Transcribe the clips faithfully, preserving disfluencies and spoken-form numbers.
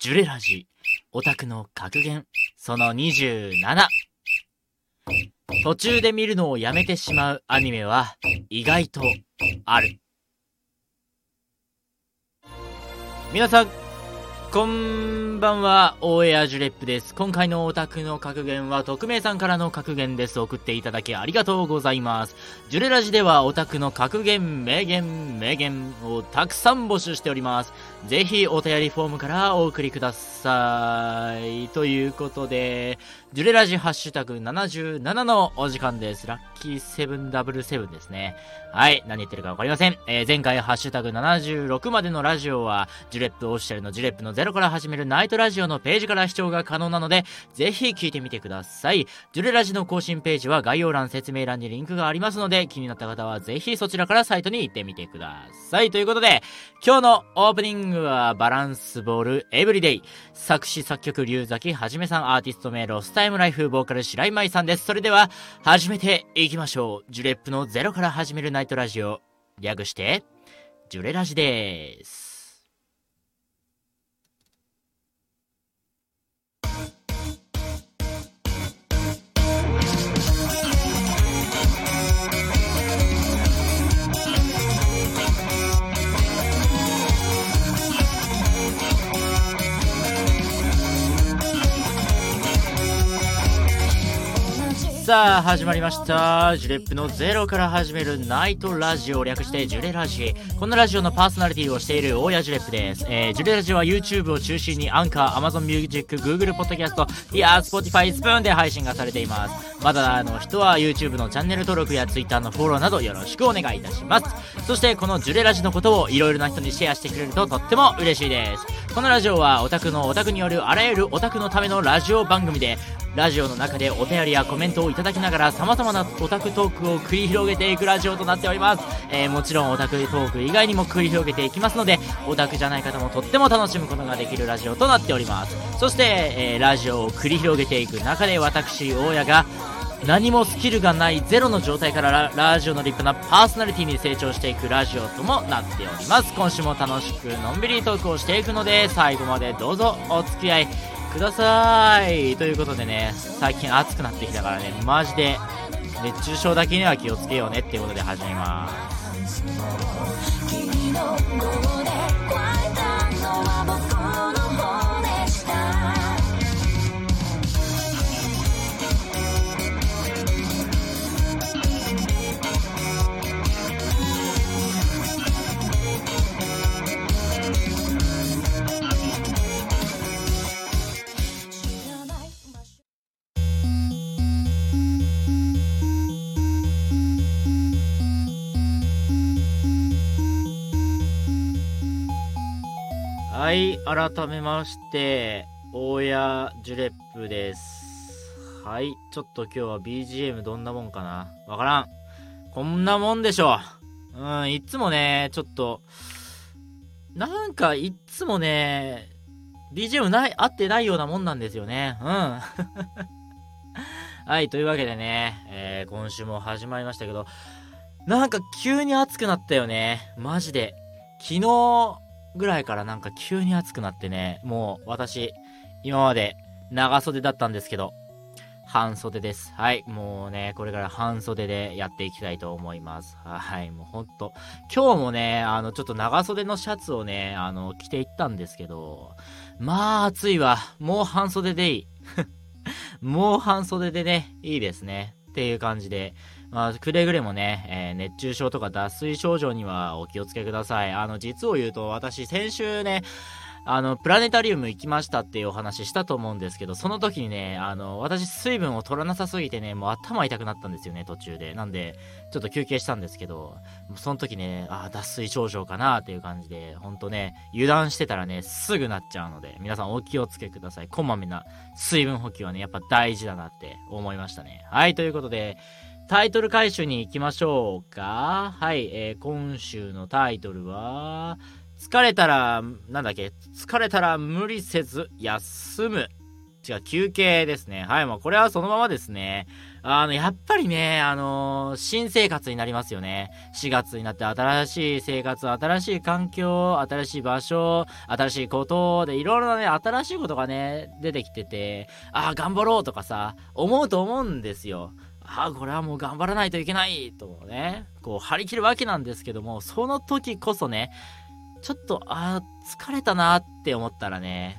ジュレラジオタクの格言そのにじゅうなな。途中で見るのをやめてしまうアニメは意外とある。皆さんこんばんは、オンエアジュレップです。今回のオタクの格言は匿名さんからの格言です。送っていただきありがとうございます。ジュレラジではオタクの格言名言名言をたくさん募集しております。ぜひお便りフォームからお送りください。ということでジュレラジハッシュタグななじゅうななのお時間です。ラッキーセブンダブルセブンですね。はい、何言ってるかわかりません、えー、前回ハッシュタグななじゅうろくまでのラジオはジュレップオフィシャルのジュレップのゼロから始めるナイトラジオのページから視聴が可能なので、ぜひ聞いてみてください。ジュレラジの更新ページは概要欄、説明欄にリンクがありますので、気になった方はぜひそちらからサイトに行ってみてください。ということで、今日のオープニングはバランスボールエブリデイ。作詞作曲龍崎はじめさん、アーティスト名ロスタイムライフ、ボーカル白井舞さんです。それでは始めていきましょう。ジュレップのゼロから始めるナイトラジオ、略してジュレラジです。さあ始まりました、ジュレップのゼロから始めるナイトラジオ、略してジュレラジ。このラジオのパーソナリティをしている大谷ジュレップです、えー、ジュレラジは YouTube を中心にアンカー、Amazon Music、Google Podcast、Deezer、Spotify、Spoon で配信がされています。まだの人は YouTube のチャンネル登録や Twitter のフォローなどよろしくお願いいたします。そしてこのジュレラジのことをいろいろな人にシェアしてくれるととっても嬉しいです。このラジオはオタクのオタクによるあらゆるオタクのためのラジオ番組で、ラジオの中でお便りやコメントをいただきながら様々なオタクトークを繰り広げていくラジオとなっております、えー、もちろんオタクトーク以外にも繰り広げていきますので、オタクじゃない方もとっても楽しむことができるラジオとなっております。そして、えー、ラジオを繰り広げていく中で、私大谷が何もスキルがないゼロの状態から ラ, ラジオの立派なパーソナリティに成長していくラジオともなっております。今週も楽しくのんびりトークをしていくので、最後までどうぞお付き合いください。ということでね、最近暑くなってきたからね、マジで熱中症だけには気をつけようねっていうことで始めます。君の号で壊れたのは僕の方でした。はい、改めまして大谷ジュレップです。はい、ちょっと今日は ビージーエム どんなもんかな、わからん。こんなもんでしょう。うん、いつもね、ちょっとなんかいつもね ビージーエム ない、合ってないようなもんなんですよね。うんはい、というわけでね、えー、今週も始まりましたけど、なんか急に暑くなったよね、マジで。昨日ぐらいからなんか急に暑くなってね、もう私今まで長袖だったんですけど半袖です。はい、もうねこれから半袖でやっていきたいと思います。はい、もうほんと今日もね、あのちょっと長袖のシャツをね、あの着ていったんですけど、まあ暑いわ。もう半袖でいいもう半袖でねいいですねっていう感じで、まあ、くれぐれもね、えー、熱中症とか脱水症状にはお気をつけください。あの、実を言うと、私、先週ね、あの、プラネタリウム行きましたっていうお話したと思うんですけど、その時にね、あの、私、水分を取らなさすぎてね、もう頭痛くなったんですよね、途中で。なんで、ちょっと休憩したんですけど、その時ね、ああ、脱水症状かなっていう感じで、ほんとね、油断してたらね、すぐなっちゃうので、皆さんお気をつけください。こまめな水分補給はね、やっぱ大事だなって思いましたね。はい、ということで、タイトル回収に行きましょうか。はい、えー、今週のタイトルは、疲れたら、なんだっけ、疲れたら無理せず休む。違う、休憩ですね。はい、もうこれはそのままですね。あのやっぱりね、あのー、新生活になりますよね。しがつになって新しい生活、新しい環境、新しい場所、新しいことでいろいろなね、新しいことがね出てきてて、ああ頑張ろうとかさ思うと思うんですよ。ああこれはもう頑張らないといけないとね、こう張り切るわけなんですけども、その時こそね、ちょっとあ疲れたなって思ったらね、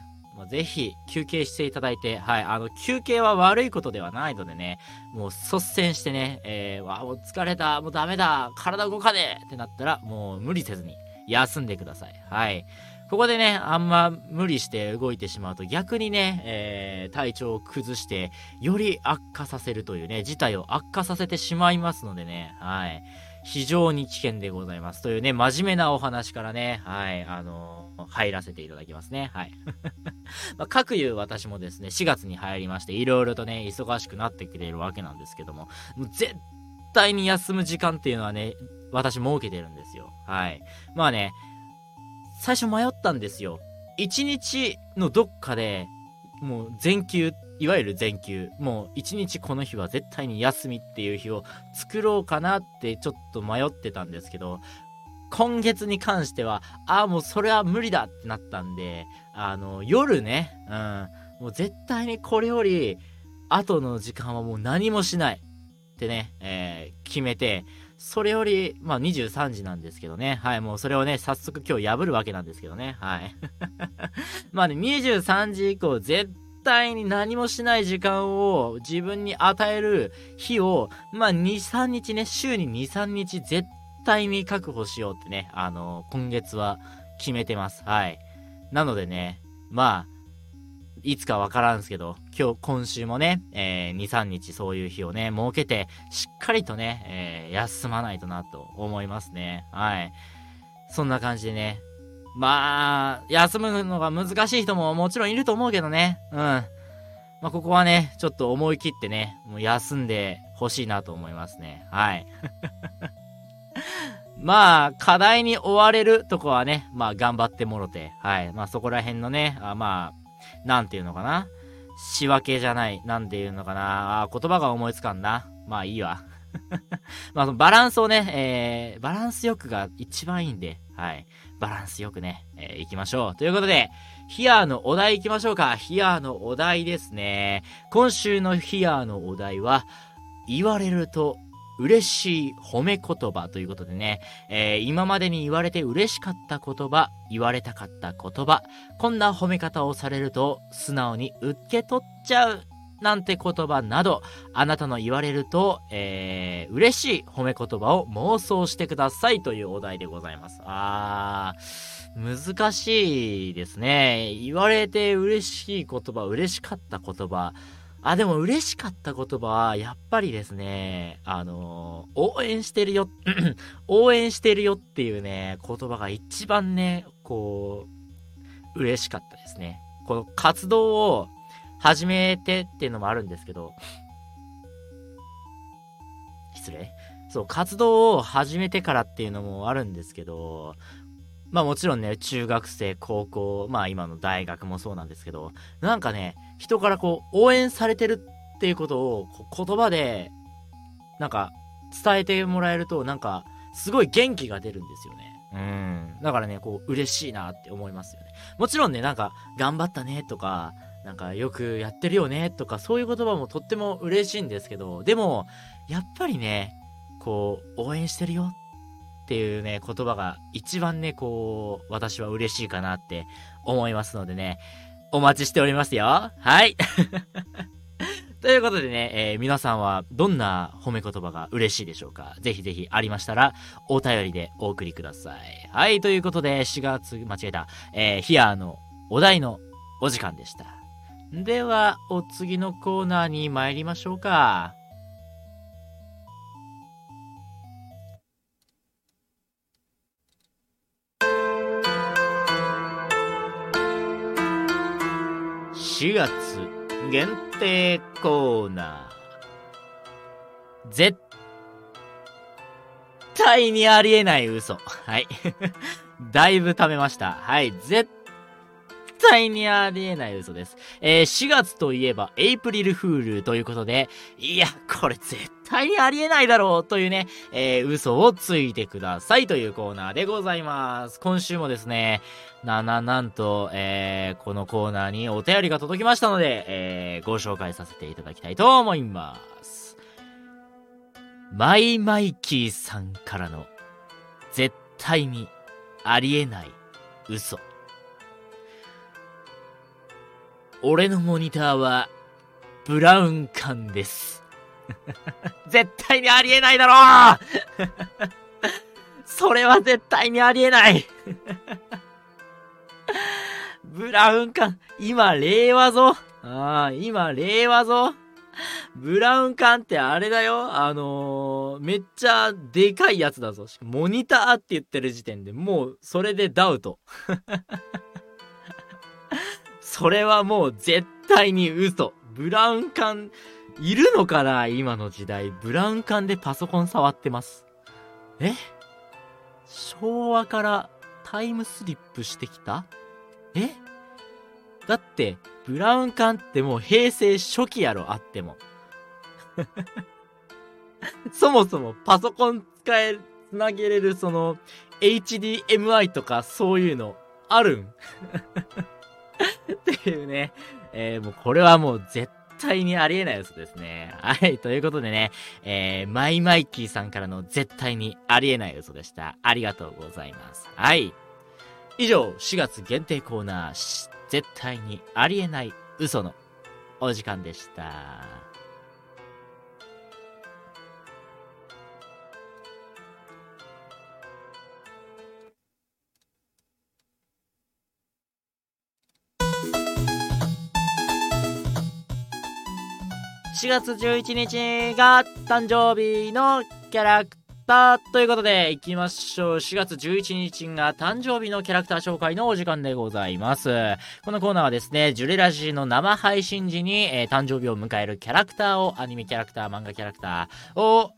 ぜひ休憩していただいて、はい、あの休憩は悪いことではないのでね、もう率先してね、えー、わあもう疲れた、もうダメだ、体動かねえってなったらもう無理せずに休んでください。はい。ここでね、あんま無理して動いてしまうと逆にね、えー、体調を崩してより悪化させるというね、事態を悪化させてしまいますのでね、はい。非常に危険でございますというね、真面目なお話からね、はい、あのー、入らせていただきますね。はい。まあ、かくいう私もですね、しがつに入りましていろいろとね、忙しくなってくれるわけなんですけども、もう絶対に休む時間っていうのはね、私設けてるんですよ。はい。まあね、最初迷ったんですよ。一日のどっかでもう全休、いわゆる全休、もう一日この日は絶対に休みっていう日を作ろうかなってちょっと迷ってたんですけど、今月に関してはああもうそれは無理だってなったんで、あの夜ね、うん、もう絶対にこれより後の時間はもう何もしないってね、えー、決めて、それよりまあにじゅうさんじなんですけどね、はい、もうそれをね早速今日破るわけなんですけどね、はいまあね、にじゅうさんじ以降絶対に何もしない時間を自分に与える日をまあにじゅうさんにちね、週ににじゅうさんにち絶対に確保しようってね、あのー、今月は決めてます。はい。なのでね、まあいつかわからんすけど、今日今週もね、えー、にじゅうさんにちそういう日をね設けてしっかりとね、えー、休まないとなと思いますね。はい。そんな感じでね、まあ休むのが難しい人ももちろんいると思うけどね、うん、まあここはねちょっと思い切ってね、もう休んでほしいなと思いますね。はいまあ課題に追われるとこはね、まあ頑張ってもろて、はい、まあそこら辺のね、あまあなんていうのかな、仕分けじゃない、なんていうのかな、あ言葉が思いつかんな、まあいいわまあそのバランスをね、えー、バランスよくが一番いいんで、はい、バランスよくね、えー、いきましょうということで、ヒアーのお題いきましょうか。ヒアーのお題ですね。今週のヒアーのお題は、言われると嬉しい褒め言葉ということでね、えー、今までに言われて嬉しかった言葉、言われたかった言葉、こんな褒め方をされると素直に受け取っちゃうなんて言葉など、あなたの言われると、えー、嬉しい褒め言葉を妄想してくださいというお題でございます。あー、難しいですね。言われて嬉しい言葉、嬉しかった言葉、あ、でも嬉しかった言葉は、やっぱりですね、あのー、応援してるよ、応援してるよっていうね、言葉が一番ね、こう、嬉しかったですね。この活動を始めてっていうのもあるんですけど、失礼。そう、活動を始めてからっていうのもあるんですけど、まあもちろんね、中学生、高校、まあ今の大学もそうなんですけど、なんかね、人からこう、応援されてるっていうことを言葉で、なんか、伝えてもらえると、なんか、すごい元気が出るんですよね。うん。だからね、こう、嬉しいなって思いますよね。もちろんね、なんか、頑張ったねとか、なんか、よくやってるよねとか、そういう言葉もとっても嬉しいんですけど、でも、やっぱりね、こう、応援してるよっていうね言葉が一番ねこう私は嬉しいかなって思いますのでね、お待ちしておりますよ。はいということでね、えー、皆さんはどんな褒め言葉が嬉しいでしょうか。ぜひぜひありましたらお便りでお送りください。はい、ということでしがつ間違えた、えー、ヒアーのお題のお時間でした。ではお次のコーナーに参りましょうか。しがつ限定コーナー、絶対にありえない嘘。はいだいぶ溜めました。はい、絶対にありえない嘘です。えー、しがつといえばエイプリルフールということで、いや、これ絶対にありえないだろうというね、えー、嘘をついてくださいというコーナーでございます。今週もですね、な、な、なんと、えー、このコーナーにお便りが届きましたので、えー、ご紹介させていただきたいと思います。マイマイキーさんからの絶対にありえない嘘。俺のモニターはブラウン管です絶対にありえないだろうそれは絶対にありえないブラウン管、今令和ぞ。ああ、今令和ぞ。ブラウン管ってあれだよ、あのー、めっちゃでかいやつだぞ。モニターって言ってる時点でもうそれでダウトそれはもう絶対に嘘。ブラウン管いるのかな、今の時代。ブラウン管でパソコン触ってます。え、昭和からタイムスリップしてきた。え、だってブラウン管ってもう平成初期やろ、あってもそもそもパソコン使え、つなげれるその エイチディーエムアイ とかそういうのあるんっていうね、えー、もうこれはもう絶対にありえないやつですね。はい、ということでね、えー、マイマイキーさんからの絶対にありえない嘘でした。ありがとうございます。はい。以上、しがつ限定コーナー、絶対にありえない嘘のお時間でした。しがつじゅういちにちが誕生日のキャラクターということでいきましょう。しがつじゅういちにちが誕生日のキャラクター紹介のお時間でございます。このコーナーはですね、ジュレラジの生配信時に、えー、誕生日を迎えるキャラクターを、アニメキャラクター、漫画キャラクターを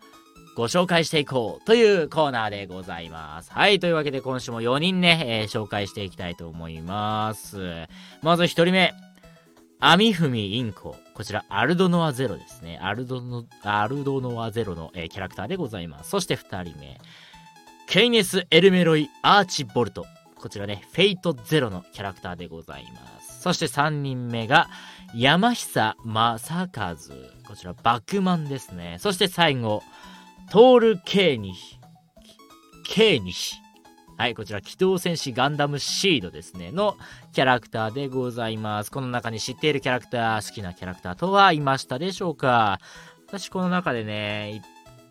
ご紹介していこうというコーナーでございます。はい、というわけで今週もよにんね、えー、紹介していきたいと思います。まずひとりめ、アミフミインコ。こちらアルドノアゼロですね。アルドノ、アルドノアゼロの、えー、キャラクターでございます。そしてふたりめ、ケイネス・エルメロイ・アーチ・ボルト。こちらね、フェイトゼロのキャラクターでございます。そしてさんにんめが山久正和。こちらバクマンですね。そして最後、トール・ケイニヒ、ケイニヒ、はい、こちら機動戦士ガンダムシードですねのキャラクターでございます。この中に知っているキャラクター、好きなキャラクターとはいましたでしょうか。私この中でね、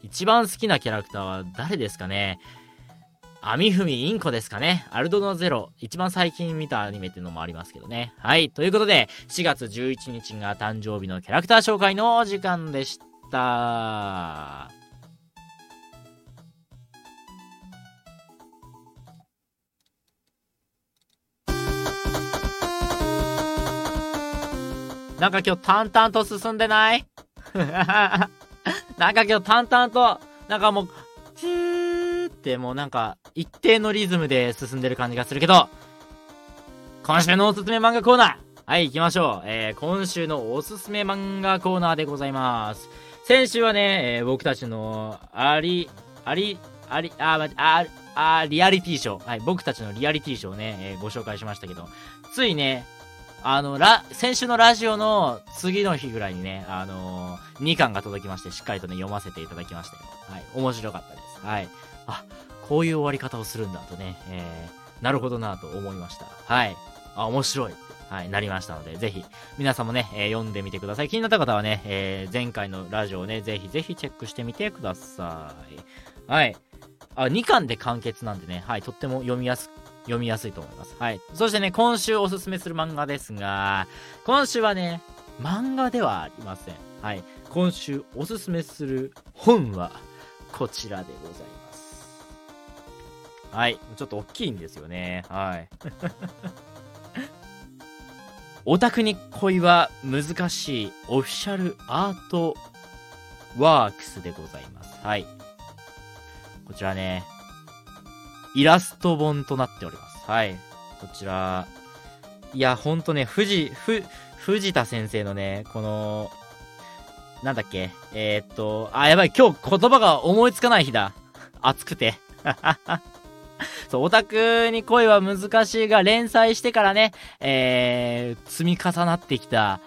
一番好きなキャラクターは誰ですかね。アミフミインコですかね。アルドノゼロ、一番最近見たアニメっていうのもありますけどね。はい、ということでしがつじゅういちにちが誕生日のキャラクター紹介のお時間でした。なんか今日淡々と進んでないなんか今日淡々と、なんかもう、チューってもうなんか一定のリズムで進んでる感じがするけど、今週のおすすめ漫画コーナー、はい、行きましょう。えー、今週のおすすめ漫画コーナーでございます。先週はね、えー、僕たちのあり、あり、あり、あ、ま、あ、あ、リアリティショー。はい、僕たちのリアリティショーね、えー、ご紹介しましたけど、ついね、あの、ら、先週のラジオの次の日ぐらいにね、あのー、にかんが届きまして、しっかりとね、読ませていただきましたよ。はい。面白かったです。はい。あ、こういう終わり方をするんだとね、えー、なるほどなと思いました。はい。あ、面白い。はい、なりましたので、ぜひ、皆さんもね、えー、読んでみてください。気になった方はね、えー、前回のラジオをね、ぜひぜひチェックしてみてください。はい。あ、にかんで完結なんでね、はい、とっても読みやすく、読みやすいと思います。はい。そしてね、今週おすすめする漫画ですが、今週はね、漫画ではありません。はい。今週おすすめする本はこちらでございます。はい。ちょっと大きいんですよね。はい。オタクに恋は難しい、オフィシャルアートワークスでございます。はい。こちらね、イラスト本となっております。はい。こちら、いやほんとね、藤ふ藤田先生のね、このなんだっけ、えー、っとあやばい、今日言葉が思いつかない日だ。暑くてそう、オタクに恋は難しいが連載してからね、えー、積み重なってきた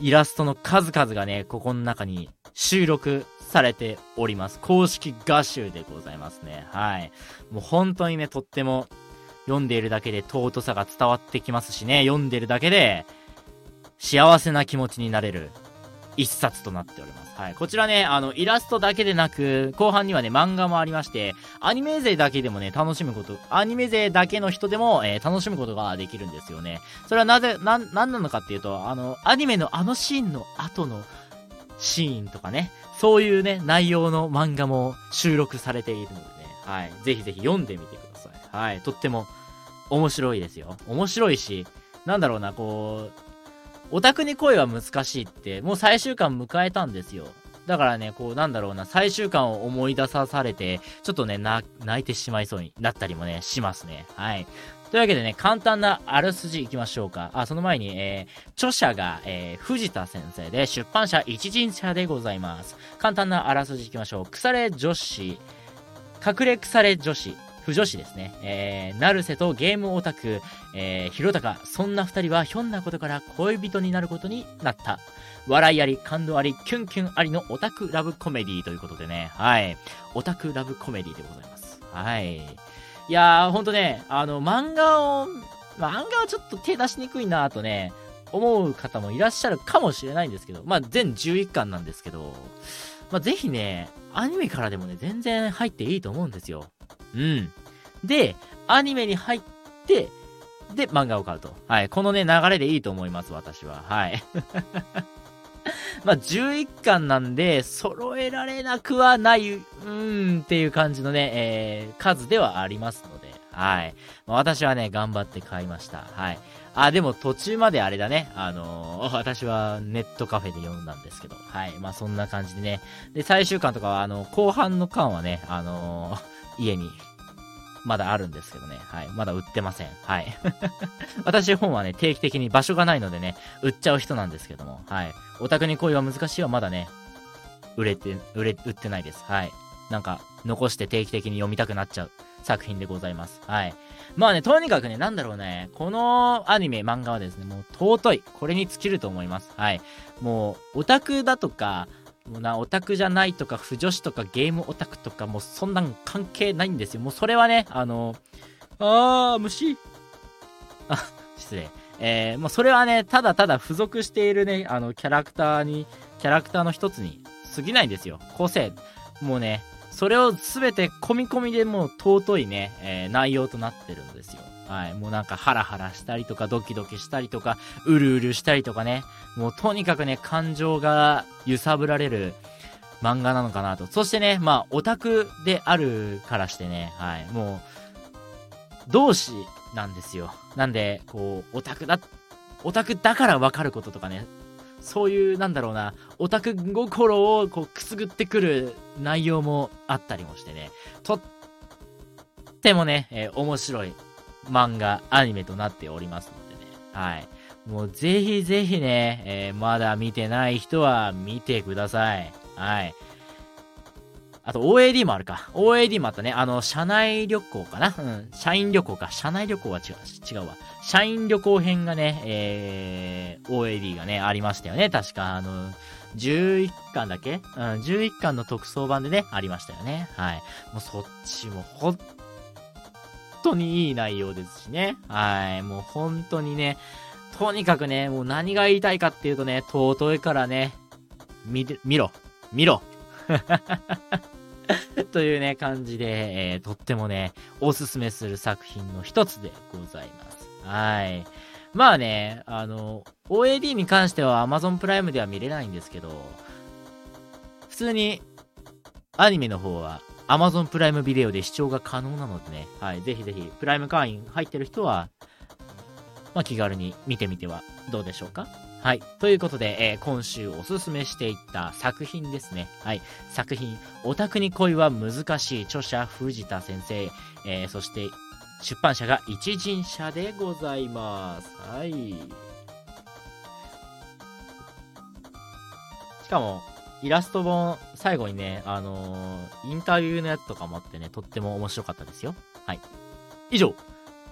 イラストの数々がね、ここの中に収録されております。公式画集でございますね。はい、もう本当にね、とっても読んでいるだけで尊さが伝わってきますしね、読んでるだけで幸せな気持ちになれる一冊となっております。はい。こちらね、あの、イラストだけでなく、後半にはね、漫画もありまして、アニメ勢だけでもね、楽しむこと、アニメ勢だけの人でも、えー、楽しむことができるんですよね。それはなぜ、な、なんなのかっていうと、あの、アニメのあのシーンの後のシーンとかね、そういうね、内容の漫画も収録されているのでね、はい。ぜひぜひ読んでみてください。はい。とっても面白いですよ。面白いし、なんだろうな、こう、オタクに恋は難しいってもう最終巻迎えたんですよ。だからね、こうなんだろうな、最終巻を思い出さされてちょっとねな泣いてしまいそうになったりもねしますね。はい、というわけでね、簡単なあらすじいきましょうか。あ、その前に、えー、著者が、えー、藤田先生で、出版社一人社でございます。簡単なあらすじいきましょう。腐れ女子、隠れ腐れ女子、不女子ですね、えー、成瀬とゲームオタク、えー、弘高、そんな二人はひょんなことから恋人になることになった。笑いあり感動ありキュンキュンありのオタクラブコメディということでね、はい、オタクラブコメディでございます。はい、いやーほんとね、あの漫画を漫画はちょっと手出しにくいなぁとね思う方もいらっしゃるかもしれないんですけど、まあ全じゅういっかんなんですけど、まあぜひね、アニメからでもね全然入っていいと思うんですよ。うん。で、アニメに入って、で、漫画を買うと。はい。このね、流れでいいと思います、私は。はい。まあ、じゅういっかんなんで、揃えられなくはない、うーん、っていう感じのね、えー、数ではありますので、はい。まあ、私はね、頑張って買いました。はい。あ、でも途中まであれだね。あのー、私はネットカフェで読んだんですけど、はい。まあ、そんな感じでね。で、最終巻とかは、あの、後半の巻はね、あのー、家にまだあるんですけどね、はい、まだ売ってません。はい、私本はね定期的に場所がないのでね売っちゃう人なんですけども、はい、オタクに恋は難しいはまだね売れて売れ売ってないです。はい、なんか残して定期的に読みたくなっちゃう作品でございます。はい、まあねとにかくね、なんだろうね、このアニメ漫画はですねもう尊い、これに尽きると思います。はい、もうオタクだとか。もうなオタクじゃないとか不女子とかゲームオタクとかもうそんなん関係ないんですよ。もうそれはねあのあー虫あ失礼えー、もうそれはねただただ付属しているねあのキャラクターにキャラクターの一つに過ぎないんですよ。個性もうねそれを全て込み込みでもう尊いね、えー、内容となってるんですよ。はい、もうなんかハラハラしたりとかドキドキしたりとかうるうるしたりとかね、もうとにかくね感情が揺さぶられる漫画なのかなと。そしてねまあオタクであるからしてね、はい、もう同志なんですよ。なんでこうオタクだオタクだから分かることとかね、そういうなんだろうなオタク心をこうくすぐってくる内容もあったりもしてね、とってもね、えー、面白い漫画アニメとなっておりますのでね、はい、もうぜひぜひね、えー、まだ見てない人は見てください。はい。あと オーエーディー もあるか。オーエーディー もあったね。あの社内旅行かな、うん、社員旅行か。社内旅行は違う違うわ。社員旅行編がね、えー、オーエーディー がねありましたよね。確かあのじゅういっかんだっけ？うん、じゅういっかんの特装版でねありましたよね。はい。もうそっちもほっ本当にいい内容ですしね。はい、もう本当にね、とにかくね、もう何が言いたいかっていうとね、尊いからね、見見ろ、見ろというね感じで、えー、とってもねおすすめする作品の一つでございます。はい、まあね、あの オーエーディー に関しては Amazon プライムでは見れないんですけど、普通にアニメの方は。Amazon プライムビデオで視聴が可能なのでね、はい、ぜひぜひプライム会員入ってる人は、まあ、気軽に見てみてはどうでしょうか。はい、ということで、えー、今週おすすめしていった作品ですね。はい、作品オタクに恋は難しい、著者藤田先生、えー、そして出版社が一人社でございます。はい。しかも、イラスト本、最後にね、あのー、インタビューのやつとかもあってね、とっても面白かったですよ。はい。以上、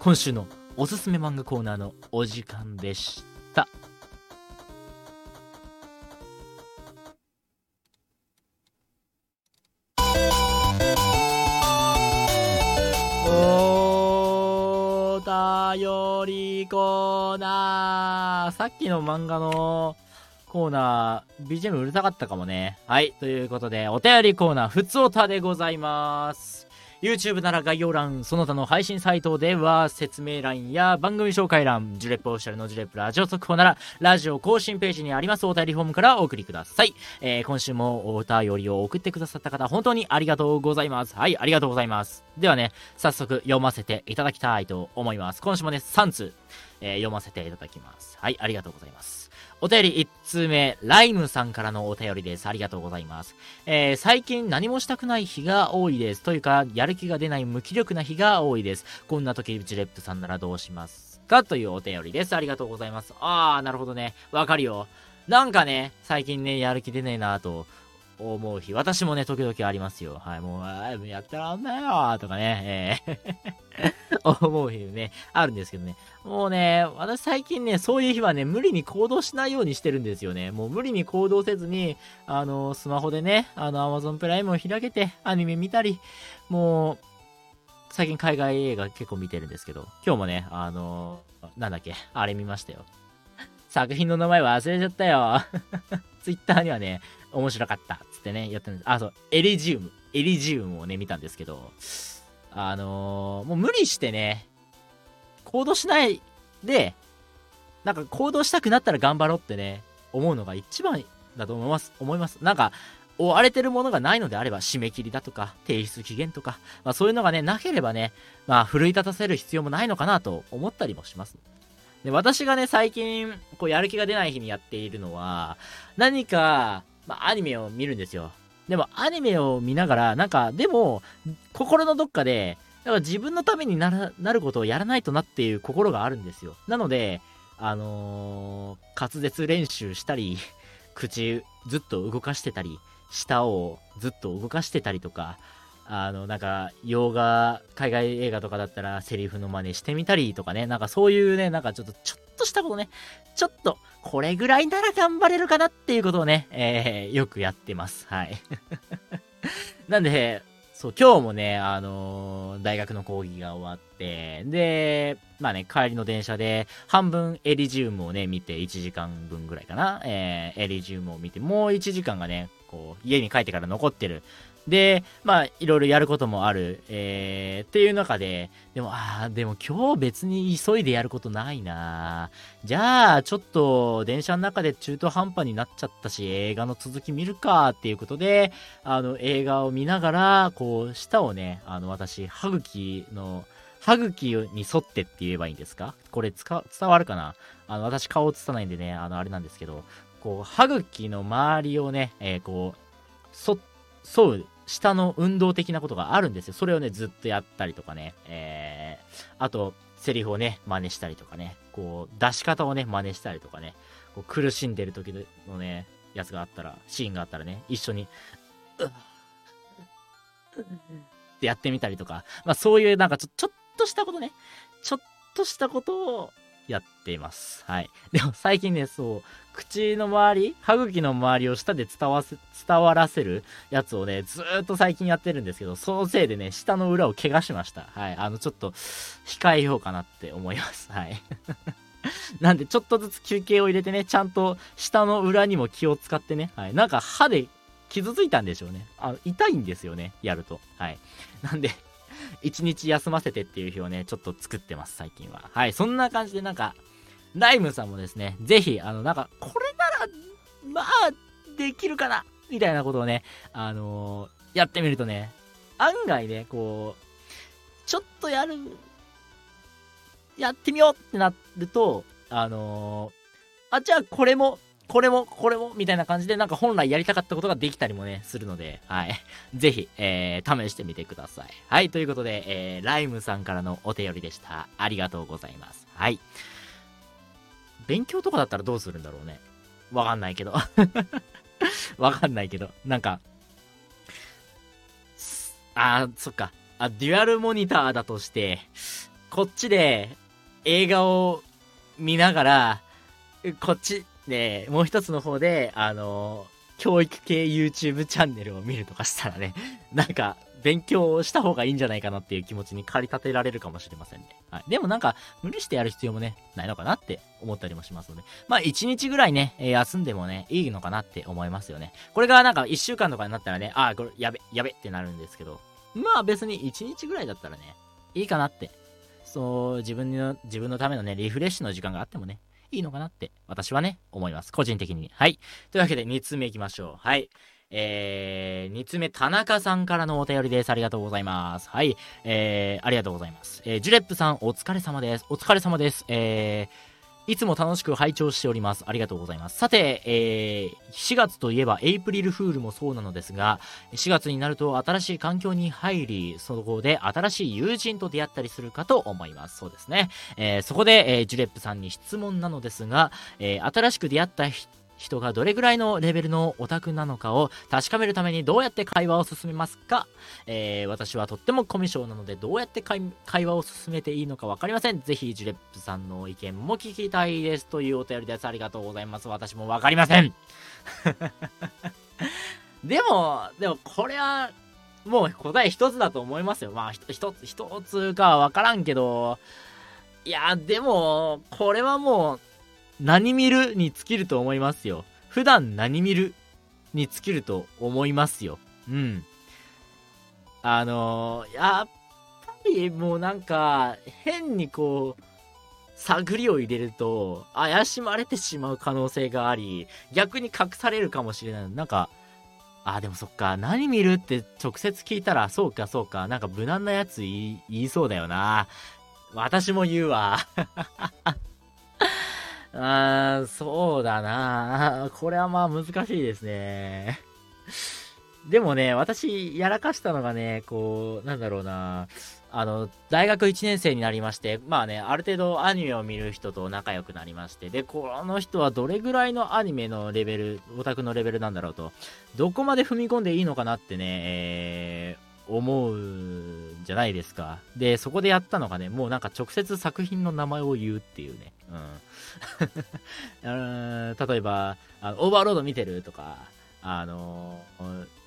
今週のおすすめ漫画コーナーのお時間でした。よりコーナー、さっきの漫画のコーナー ビージーエム うるさかったかもね。はい、ということでお便りコーナーふつおたでございます。 YouTube なら概要欄、その他の配信サイトでは説明欄や番組紹介欄、ジュレップオフィシャルのジュレップラジオ速報ならラジオ更新ページにありますお便りフォームからお送りください。えー、今週もお便りを送ってくださった方、本当にありがとうございます。はい、ありがとうございます。ではね、早速読ませていただきたいと思います。今週もね、さん通、えー、読ませていただきます。はい、ありがとうございます。お便りいち通目、ライムさんからのお便りです。ありがとうございます。えー、最近何もしたくない日が多いです。というか、やる気が出ない無気力な日が多いです。こんな時、ジュレップさんならどうしますかというお便りです。ありがとうございます。あー、なるほどね。わかるよ。なんかね、最近ね、やる気出ねえなぁと。思う日、私もね、時々ありますよ。はい、もう、やったらんなよーとかね、えー、思う日ね、あるんですけどね。もうね、私最近ね、そういう日はね、無理に行動しないようにしてるんですよね。もう無理に行動せずに、あの、スマホでね、あの、Amazon プライムを開けて、アニメ見たり、もう、最近海外映画結構見てるんですけど、今日もね、あの、なんだっけ、あれ見ましたよ。作品の名前忘れちゃったよ。ツイッターにはね、面白かったっつってね、やってるんです。あ、そう、エリジウム。エリジウムをね、見たんですけど、あのー、もう無理してね、行動しないで、なんか行動したくなったら頑張ろうってね、思うのが一番だと思います。思います。なんか、追われてるものがないのであれば、締め切りだとか、提出期限とか、まあそういうのがね、なければね、まあ奮い立たせる必要もないのかなと思ったりもします。で、私がね、最近、こう、やる気が出ない日にやっているのは、何か、まあ、アニメを見るんですよ。でも、アニメを見ながら、なんか、でも、心のどっかで、なんか自分のためになら、なることをやらないとなっていう心があるんですよ。なので、あのー、滑舌練習したり、口ずっと動かしてたり、舌をずっと動かしてたりとか、あの、なんか、洋画、海外映画とかだったら、セリフの真似してみたりとかね、なんかそういうね、なんかちょっと、ちょっとしたことね、ちょっと、これぐらいなら頑張れるかなっていうことをね、えー、よくやってます。はい。なんで、そう、今日もね、あのー、大学の講義が終わって、で、まあね、帰りの電車で、半分エリジウムをね、見て、いちじかんぶんぐらいかな、えー、エリジウムを見て、もういちじかんがね、こう、家に帰ってから残ってる。で、まあ、いろいろやることもある、えー、っていう中で、でも、ああ、でも今日別に急いでやることないな。じゃあ、ちょっと、電車の中で中途半端になっちゃったし、映画の続き見るか、っていうことで、あの、映画を見ながら、こう、舌をね、あの、私、歯茎の、歯茎に沿ってって言えばいいんですか？これ、伝わるかな？あの、私、顔映さないんでね、あの、あれなんですけど、こう、歯茎の周りをね、えー、こう、沿、沿う、下の運動的なことがあるんですよ。それをね、ずっとやったりとかね、えー、あとセリフをね、真似したりとかね、こう出し方をね、真似したりとかね、こう苦しんでる時のね、やつがあったら、シーンがあったらね、一緒にうっってやってみたりとか、まあそういうなんかちょ、ちょっとしたことね、ちょっとしたことをやっています。はい。でも最近ね、そう、口の周り、歯茎の周りを舌で伝わせ、伝わらせるやつをね、ずーっと最近やってるんですけど、そのせいでね、舌の裏を怪我しました。はい。あの、ちょっと、控えようかなって思います。はい。なんで、ちょっとずつ休憩を入れてね、ちゃんと舌の裏にも気を使ってね、はい。なんか歯で傷ついたんでしょうね。あの、痛いんですよね、やると。はい。なんで、一日休ませてっていう日をね、ちょっと作ってます、最近は。はい、そんな感じでなんか、ライムさんもですね、ぜひ、あの、なんか、これなら、まあ、できるかな、みたいなことをね、あのー、やってみるとね、案外ね、こう、ちょっとやる、やってみようってなると、あのー、あ、じゃあこれもこれもこれもみたいな感じで、なんか本来やりたかったことができたりもねするので、はいぜひ、えー、試してみてください。はい、ということで、えー、ライムさんからのお便りでした。ありがとうございます。はい、勉強とかだったらどうするんだろうね。わかんないけどわかんないけどなんかあーそっかあデュアルモニターだとして、こっちで映画を見ながらこっちでもう一つの方であのー、教育系 YouTube チャンネルを見るとかしたらね、なんか勉強をした方がいいんじゃないかなっていう気持ちに駆り立てられるかもしれませんね。はい、でもなんか無理してやる必要もねないのかなって思ったりもしますので、まあ一日ぐらいね休んでもねいいのかなって思いますよね。これがなんか一週間とかになったらね、あーこれやべやべってなるんですけど、まあ別に一日ぐらいだったらねいいかなって、そう自分の自分のためのねリフレッシュの時間があってもねいいのかなって私はね思います、個人的に。はい、というわけでみっつめいきましょう。はい、えー、みっつめ田中さんからのお便りです。ありがとうございます。はい、えー、ありがとうございます、えー、ジュレップさんお疲れ様です。お疲れ様です、えー、いつも楽しく拝聴しております。ありがとうございます。さて、えー、しがつといえばエイプリルフールもそうなのですが、しがつになると新しい環境に入り、そこで新しい友人と出会ったりするかと思います。そうですね、えー、そこで、えー、ジュレップさんに質問なのですが、えー、新しく出会った人人がどれぐらいのレベルのオタクなのかを確かめるためにどうやって会話を進めますか？えー、私はとってもコミュ障なのでどうやって会話を進めていいのか分かりません。ぜひジュレップさんの意見も聞きたいです、というお便りです。ありがとうございます。私も分かりませんでもでもこれはもう答え一つだと思いますよ。まあ一つ一つか分からんけど、いやでもこれはもう何見るに尽きると思いますよ。普段何見るに尽きると思いますよ。うん。あのー、やっぱりもうなんか変にこう探りを入れると怪しまれてしまう可能性があり、逆に隠されるかもしれない。なんか、あ、でもそっか、何見るって直接聞いたらそうかそうか、なんか無難なやつ言い、言いそうだよな。私も言うわ。あーそうだな、これはまあ難しいですね。でもね、私やらかしたのがね、こうなんだろうな、あの大学いちねん生になりまして、まあねある程度アニメを見る人と仲良くなりまして、でこの人はどれぐらいのアニメのレベル、オタクのレベルなんだろうと、どこまで踏み込んでいいのかなってね、えー思うんじゃないですか。でそこでやったのがね、もうなんか直接作品の名前を言うっていうね、うん、例えばあのオーバーロード見てるとか、あの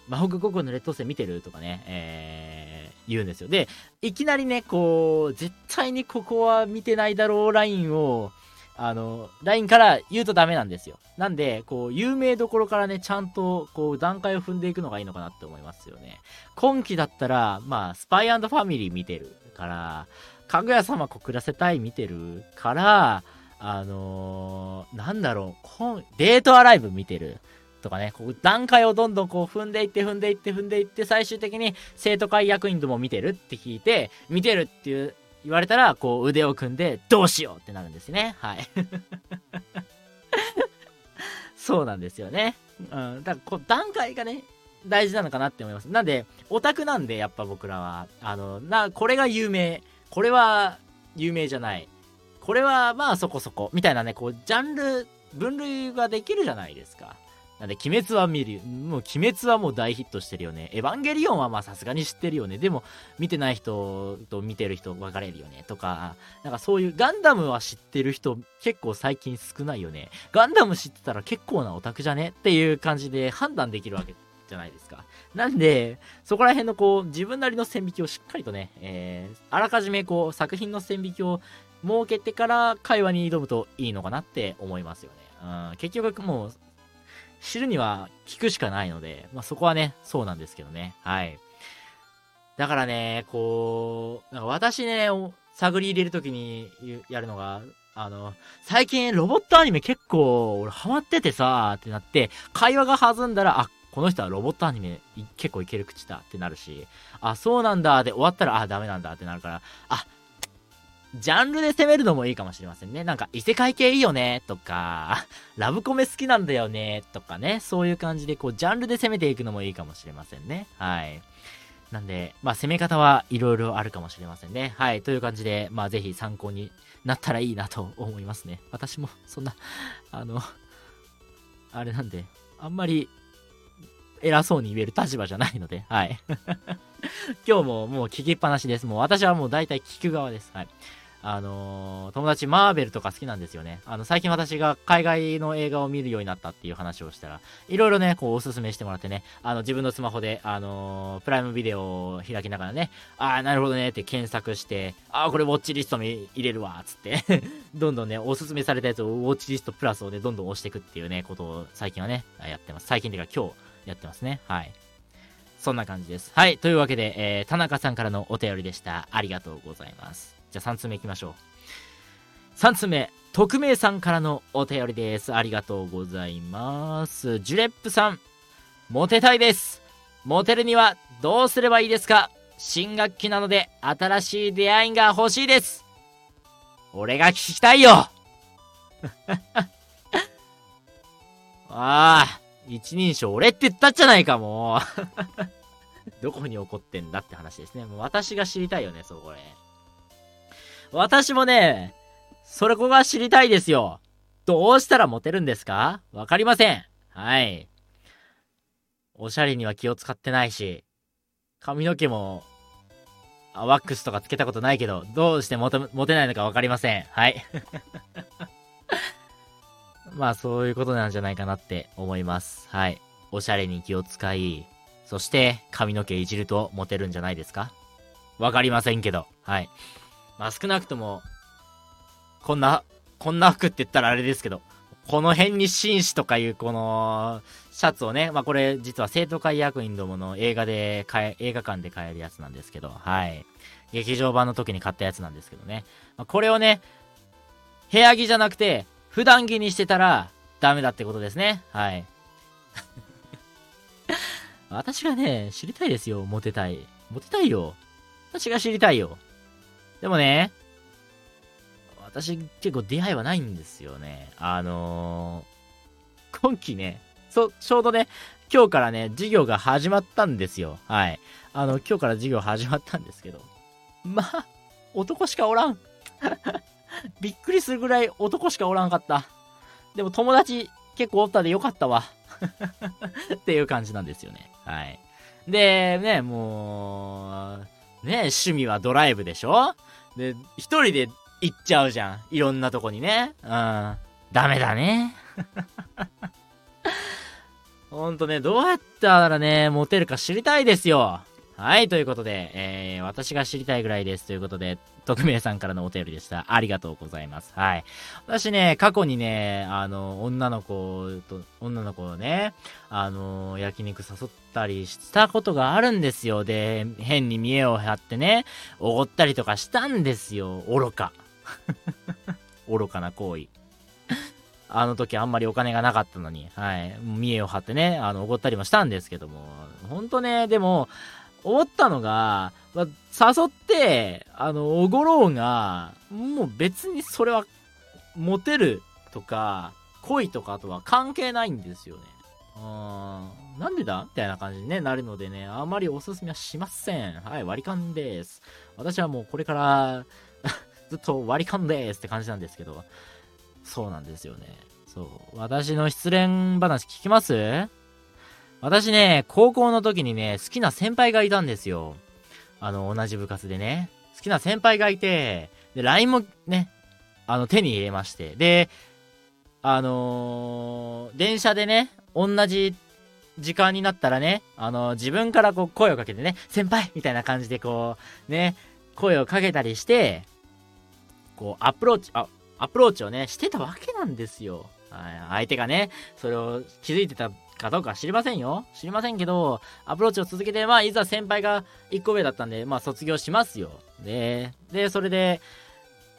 魔法五国の劣等生見てるとかね、えー、言うんですよ。でいきなりね、こう絶対にここは見てないだろうラインを、あのラインから言うとダメなんですよ。なんでこう有名どころからね、ちゃんとこう段階を踏んでいくのがいいのかなって思いますよね。今期だったらまあスパイ&ファミリー見てるから、かぐや様告らせたい見てるから、あのー、なんだろう、デートアライブ見てるとかね、こう段階をどんどんこう踏んでいって踏んでいって踏んでいって、最終的に生徒会役員ども見てるって聞いて、見てるっていう言われたら、こう腕を組んでどうしようってなるんですね。はいそうなんですよね、うん、だからこう段階がね大事なのかなって思います。なんでオタクなんで、やっぱ僕らはあのなこれが有名、これは有名じゃない、これはまあそこそこみたいなね、こうジャンル分類ができるじゃないですか。なんで鬼滅は見る、もう鬼滅はもう大ヒットしてるよね。エヴァンゲリオンはまあさすがに知ってるよね。でも見てない人と見てる人分かれるよねとか、なんかそういうガンダムは知ってる人結構最近少ないよね。ガンダム知ってたら結構なオタクじゃねっていう感じで判断できるわけじゃないですか。なんでそこら辺のこう自分なりの線引きをしっかりとね、えー、あらかじめこう作品の線引きを設けてから会話に挑むといいのかなって思いますよね。うん、結局もう知るには聞くしかないので、まあ、そこはねそうなんですけどね。はい。だからね、こうなんか私ね探り入れるときにやるのが、あの最近ロボットアニメ結構俺ハマっててさーってなって、会話が弾んだら、あこの人はロボットアニメ結構いける口だってなるし、あそうなんだで終わったら、あダメなんだってなるから、あジャンルで攻めるのもいいかもしれませんね。なんか異世界系いいよねとか、ラブコメ好きなんだよねとかね、そういう感じでこうジャンルで攻めていくのもいいかもしれませんね。はい。なんで、まあ攻め方はいろいろあるかもしれませんね。はい。という感じで、まあぜひ参考になったらいいなと思いますね。私もそんな、あの、あれなんで、あんまり偉そうに言える立場じゃないので、はい。今日ももう聞きっぱなしです。もう私はもう大体聞く側です。はい。あのー、友達マーベルとか好きなんですよね。あの、最近私が海外の映画を見るようになったっていう話をしたら、いろいろね、こうおすすめしてもらってね、あの、自分のスマホで、あのー、プライムビデオを開きながらね、あー、なるほどねって検索して、あー、これウォッチリストに入れるわ、つって、どんどんね、おすすめされたやつをウォッチリストプラスをね、どんどん押していくっていうね、ことを最近はね、やってます。最近というか今日やってますね。はい。そんな感じです。はい。というわけで、えー、田中さんからのお便りでした。ありがとうございます。じゃあみっつめいきましょう。みっつめ、匿名さんからのお便りです。ありがとうございます。ジュレップさん、モテたいです。モテるにはどうすればいいですか？新学期なので新しい出会いが欲しいです。俺が聞きたいよああ、一人称俺って言ったっじゃないかもうどこに怒ってんだって話ですね。もう私が知りたいよね。そうこれ私もね、それこが知りたいですよ。どうしたらモテるんですか？わかりません。はい。おしゃれには気を使ってないし、髪の毛もワックスとかつけたことないけど、どうしてモテ、モテないのかわかりません。はい。まあそういうことなんじゃないかなって思います。はい。おしゃれに気を使い、そして髪の毛いじるとモテるんじゃないですか？わかりませんけど、はい。まあ少なくとも、こんな、こんな服って言ったらあれですけど、この辺に紳士とかいうこのシャツをね、まあこれ実は生徒会役員どもの映画で買え、映画館で買えるやつなんですけど、はい。劇場版の時に買ったやつなんですけどね。まあ、これをね、部屋着じゃなくて、普段着にしてたらダメだってことですね。はい。私がね、知りたいですよ。モテたい。モテたいよ。私が知りたいよ。でもね、私結構出会いはないんですよね。あのー、今期ね、そ、ちょうどね、今日からね、授業が始まったんですよ。はい。あの、今日から授業始まったんですけど、まあ、男しかおらん。びっくりするぐらい男しかおらんかった。でも友達結構おったでよかったわ。っていう感じなんですよね。はい。で、ね、もう、ね、趣味はドライブでしょ？で、一人で行っちゃうじゃん。いろんなとこにね。うん。ダメだね。ほんとね、どうやったらね、モテるか知りたいですよ。はい、ということで、えー、私が知りたいぐらいです。ということで、匿名さんからのお便りでした。ありがとうございます。はい。私ね、過去にね、あの、女の子と、女の子をね、あの、焼肉誘ったりしたことがあるんですよ。で、変に見栄を張ってね、おごったりとかしたんですよ。愚か。愚かな行為。あの時あんまりお金がなかったのに、はい。見栄を張ってね、あの、おごったりもしたんですけども、ほんとね、でも、思ったのが、まあ、誘ってあのおごろうがもう別にそれはモテるとか恋とかとは関係ないんですよね。あー、なんでだみたいな感じに、ね、なるのでね、あまりおすすめはしません。はい、割り勘です。私はもうこれからずっと割り勘ですって感じなんですけど、そうなんですよね。そう、私の失恋話聞きます？私ね、高校の時にね、好きな先輩がいたんですよ。あの、同じ部活でね。好きな先輩がいて、で、ライン もね、あの、手に入れまして。で、あのー、電車でね、同じ時間になったらね、あのー、自分からこう、声をかけてね、先輩みたいな感じでこう、ね、声をかけたりして、こう、アプローチ、あ、アプローチをね、してたわけなんですよ。相手がね、それを気づいてたかどうか知りませんよ。知りませんけど、アプローチを続けて、まあ、いざ先輩がいっこ上だったんで、まあ、卒業しますよ。で、で、それで、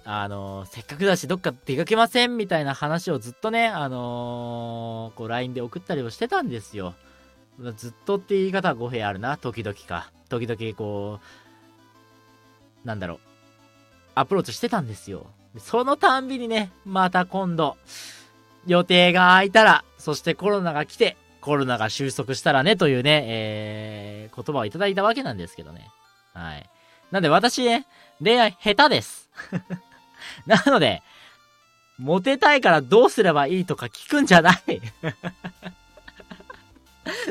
あの、せっかくだし、どっか出かけませんみたいな話をずっとね、あのー、こう、ライン で送ったりをしてたんですよ。ずっとって言い方は語弊あるな。時々か。時々、こう、なんだろう。アプローチしてたんですよ。そのたんびにね、また今度予定が空いたら、そしてコロナが来てコロナが収束したらねというね、えー、言葉をいただいたわけなんですけどね。はい。なんで私ね、恋愛下手です。なので、モテたいからどうすればいいとか聞くんじゃない。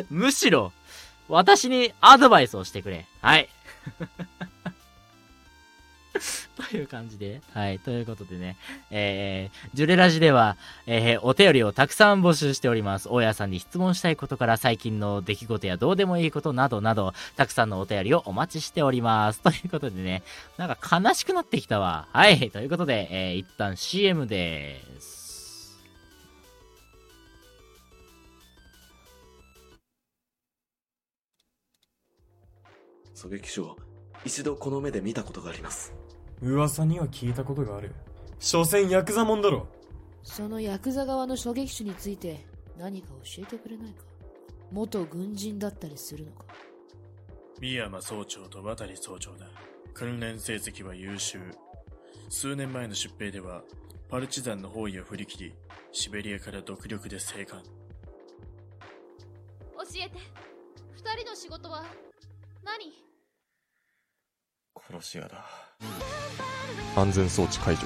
むしろ、私にアドバイスをしてくれ。はい。という感じで、はい。ということでね、えー、ジュレラジでは、えー、お便りをたくさん募集しております。大家さんに質問したいことから最近の出来事やどうでもいいことなどなど、たくさんのお便りをお待ちしております。ということでね、なんか悲しくなってきたわ。はい。ということで、えー、一旦 シーエム でーす。狙撃手を一度この目で見たことがあります。噂には聞いたことがある。所詮ヤクザもんだろ。そのヤクザ側の狙撃手について何か教えてくれないか。元軍人だったりするのか。宮山総長と渡総長だ。訓練成績は優秀。数年前の出兵ではパルチザンの包囲を振り切り、シベリアから独力で生還。教えて、二人の仕事は何？殺し屋だ。安全装置解除。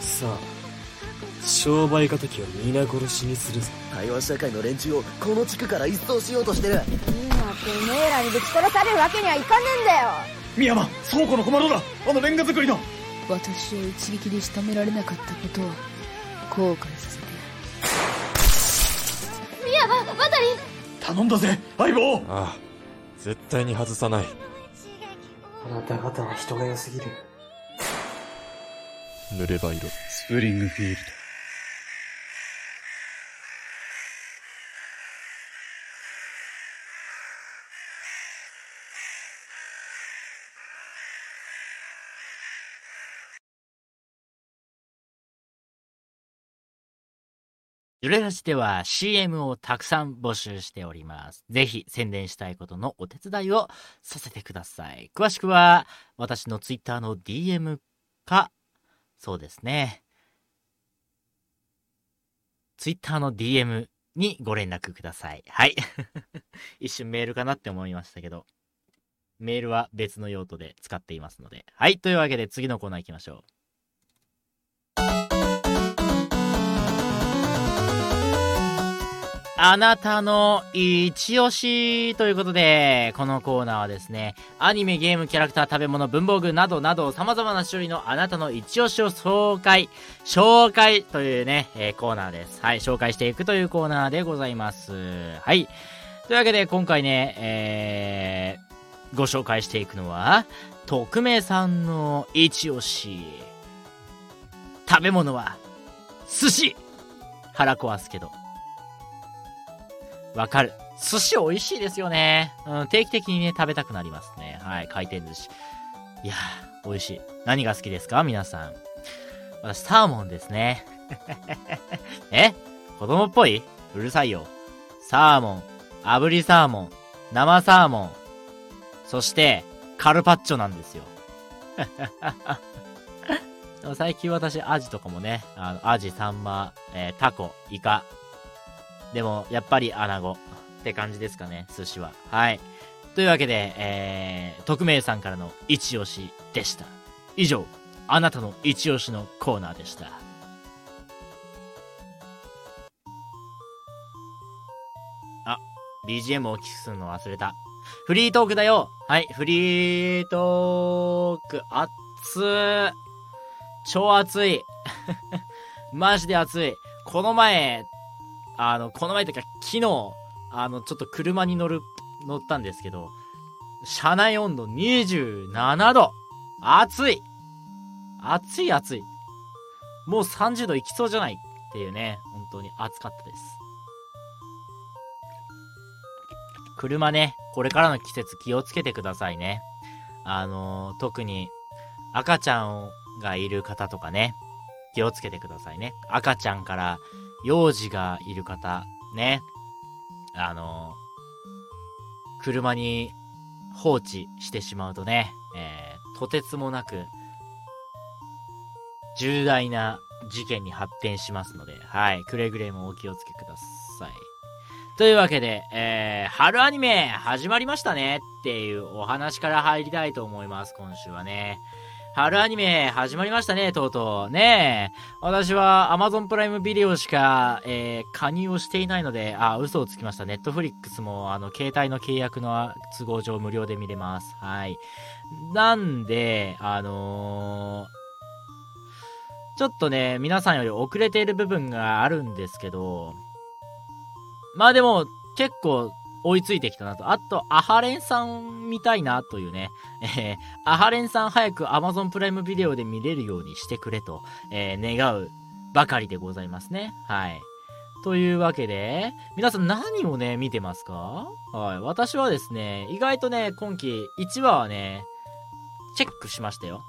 さあ、商売敵を皆殺しにするぞ。台湾社会の連中をこの地区から一掃しようとしてる。今っておめえらにぶち殺されるわけにはいかねえんだよ。宮山、倉庫の小窓だ。あのレンガ作りの。私を一撃で仕留められなかったことを後悔させてやる。宮山、渡り。頼んだぜ、相棒。ああ、絶対に外さない。あなた方は人が良すぎる。濡れば色。スプリングフィールド。ジュレラジでは シーエム をたくさん募集しております。ぜひ宣伝したいことのお手伝いをさせてください。詳しくは私のツイッターの ディーエム か、そうですね。ツイッターの ディーエム にご連絡ください。はい。一瞬メールかなって思いましたけど、メールは別の用途で使っていますので。はい。というわけで次のコーナー行きましょう。あなたの一押しということで、このコーナーはですね、アニメ、ゲーム、キャラクター、食べ物、文房具などなど様々な種類のあなたの一押しを紹介、紹介というね、えー、コーナーです。はい、紹介していくというコーナーでございます。はい。というわけで今回ね、えー、ご紹介していくのは、匿名さんの一押し。食べ物は、寿司。腹壊すけど。わかる。寿司美味しいですよね。うん、定期的にね、食べたくなりますね。はい、回転寿司。いやー、美味しい。何が好きですか皆さん。私、サーモンですね。え？子供っぽい？うるさいよ。サーモン、炙りサーモン、生サーモン、そして、カルパッチョなんですよ。でも最近私、アジとかもね、あのアジ、サンマ、えー、タコ、イカ、でも、やっぱり、アナゴ。って感じですかね、寿司は。はい。というわけで、えー、匿名さんからの一押しでした。以上、あなたの一押しのコーナーでした。あ、ビージーエム を大きくするの忘れた。フリートークだよ。はい、フリートーク、熱い。超熱い。マジで熱い。この前、あの、この前というか、昨日、あの、ちょっと車に乗る、乗ったんですけど、車内温度にじゅうななど。暑い。暑い暑い。もうさんじゅうどいきそうじゃないっていうね、本当に暑かったです。車ね、これからの季節気をつけてくださいね。あの、特に赤ちゃんがいる方とかね、気をつけてくださいね。赤ちゃんから、幼児がいる方、ね。あの、車に放置してしまうとね、えとてつもなく重大な事件に発展しますので、はい、くれぐれもお気をつけください。というわけで、えー、春アニメ始まりましたねっていうお話から入りたいと思います。今週はね、春アニメ始まりましたね、とうとうね。私は Amazon プライムビデオしか、えー、加入をしていないので、あ、嘘をつきました。Netflix もあの携帯の契約の都合上無料で見れます。はい。なんであのー、ちょっとね皆さんより遅れている部分があるんですけど、まあでも結構追いついてきたなと。あと、アハレンさん見たいなというね。えー、アハレンさん早く Amazon プライムビデオで見れるようにしてくれと、えー、願うばかりでございますね。はい。というわけで、皆さん何をね、見てますか？はい。私はですね、意外とね、今期いちわはね、チェックしましたよ。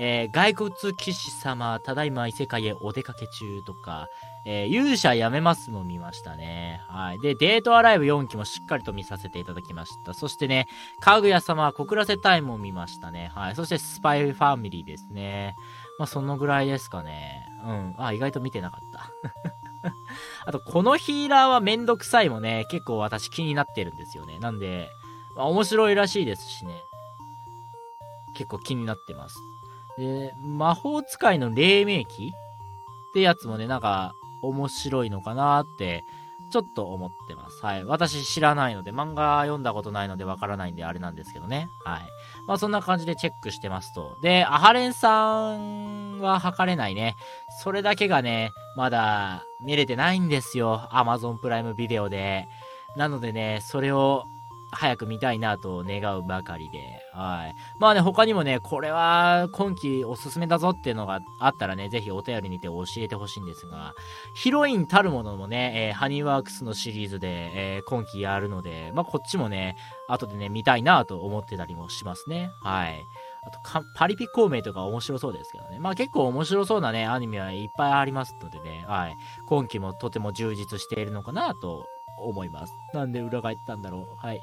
えー、骸骨騎士様、ただいま異世界へお出かけ中とか、えー、勇者やめますも見ましたね。はい。で、デートアライブよんきもしっかりと見させていただきました。そしてね、かぐや様、告らせたいも見ましたね。はい。そして、スパイファミリーですね。まあ、そのぐらいですかね。うん。あ、意外と見てなかった。あと、このヒーラーはめんどくさいもね、結構私気になってるんですよね。なんで、まあ、面白いらしいですしね。結構気になってます。で、魔法使いの黎明期ってやつもね、なんか面白いのかなってちょっと思ってます。はい。私知らないので、漫画読んだことないのでわからないんであれなんですけどね。はい。まあそんな感じでチェックしてますと。で、アハレンさんは測れないね、それだけがねまだ見れてないんですよ、 Amazon プライムビデオで。なのでね、それを早く見たいなと願うばかりで、はい。まあね、他にもね、これは今期おすすめだぞっていうのがあったらね、ぜひお便りにて教えてほしいんですが、ヒロインたるものもね、えー、ハニーワークスのシリーズで、えー、今期やるので、まあこっちもね、後でね、見たいなと思ってたりもしますね。はい。あとか、パリピ孔明とか面白そうですけどね。まあ結構面白そうなね、アニメはいっぱいありますのでね、はい。今期もとても充実しているのかなと思います。なんで裏返ったんだろう。はい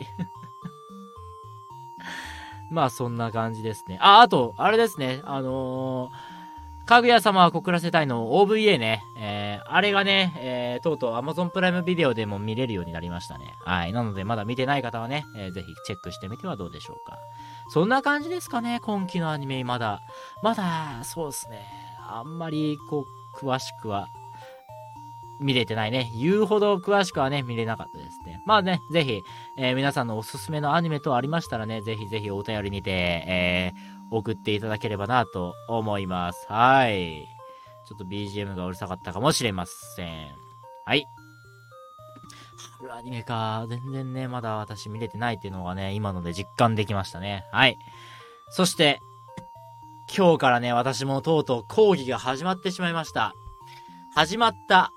まあそんな感じですね。ああとあれですね、あのー、かぐや様は告らせたいの オーブイエー ね、えー、あれがね、えー、とうとう Amazon プライムビデオでも見れるようになりましたね。はい。なのでまだ見てない方はね、えー、ぜひチェックしてみてはどうでしょうか。そんな感じですかね、今期のアニメ。まだまだそうですね、あんまりこう詳しくは見れてないね。言うほど詳しくはね、見れなかったですね。まあね、ぜひ、えー、皆さんのおすすめのアニメとありましたらね、ぜひぜひお便りにて、えー、送っていただければなと思います。はい。ちょっと ビージーエム がうるさかったかもしれません。はい。アニメか。全然ね、まだ私見れてないっていうのがね、今ので実感できましたね。はい。そして、今日からね、私もとうとう講義が始まってしまいました。始まった。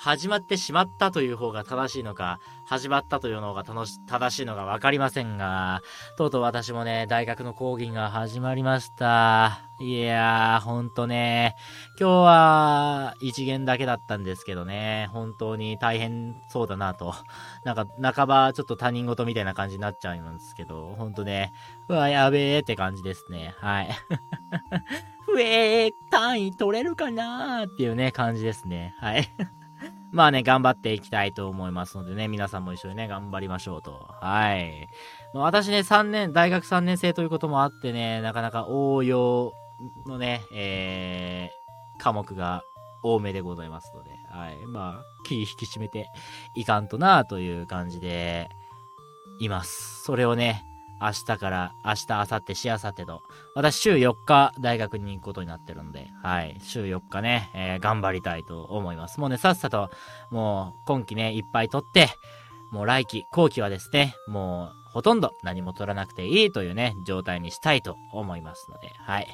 始まってしまったという方が正しいのか、始まったというのが楽し正しいのか分かりませんが、とうとう私もね、大学の講義が始まりました。いやー、ほんとね、今日は一限だけだったんですけどね、本当に大変そうだなと。なんか、半ばちょっと他人事みたいな感じになっちゃうんですけど、ほんとね、うわ、やべーって感じですね。はい。ふえー、単位取れるかなーっていうね、感じですね。はい。まあね、頑張っていきたいと思いますのでね、皆さんも一緒にね、頑張りましょうと。はい。まあ、私ね、さんねん、大学さんねん生ということもあってね、なかなか応用のね、えー、科目が多めでございますので、はい。まあ、気引き締めていかんとなという感じで、います。それをね、明日から、明日、明後日、しあさってと、私、週よっか、大学に行くことになってるので、はい、週よっかね、えー、頑張りたいと思います。もうね、さっさと、もう、今期ね、いっぱい取って、もう来期、後期はですね、もう、ほとんど何も取らなくていいというね、状態にしたいと思いますので、はい。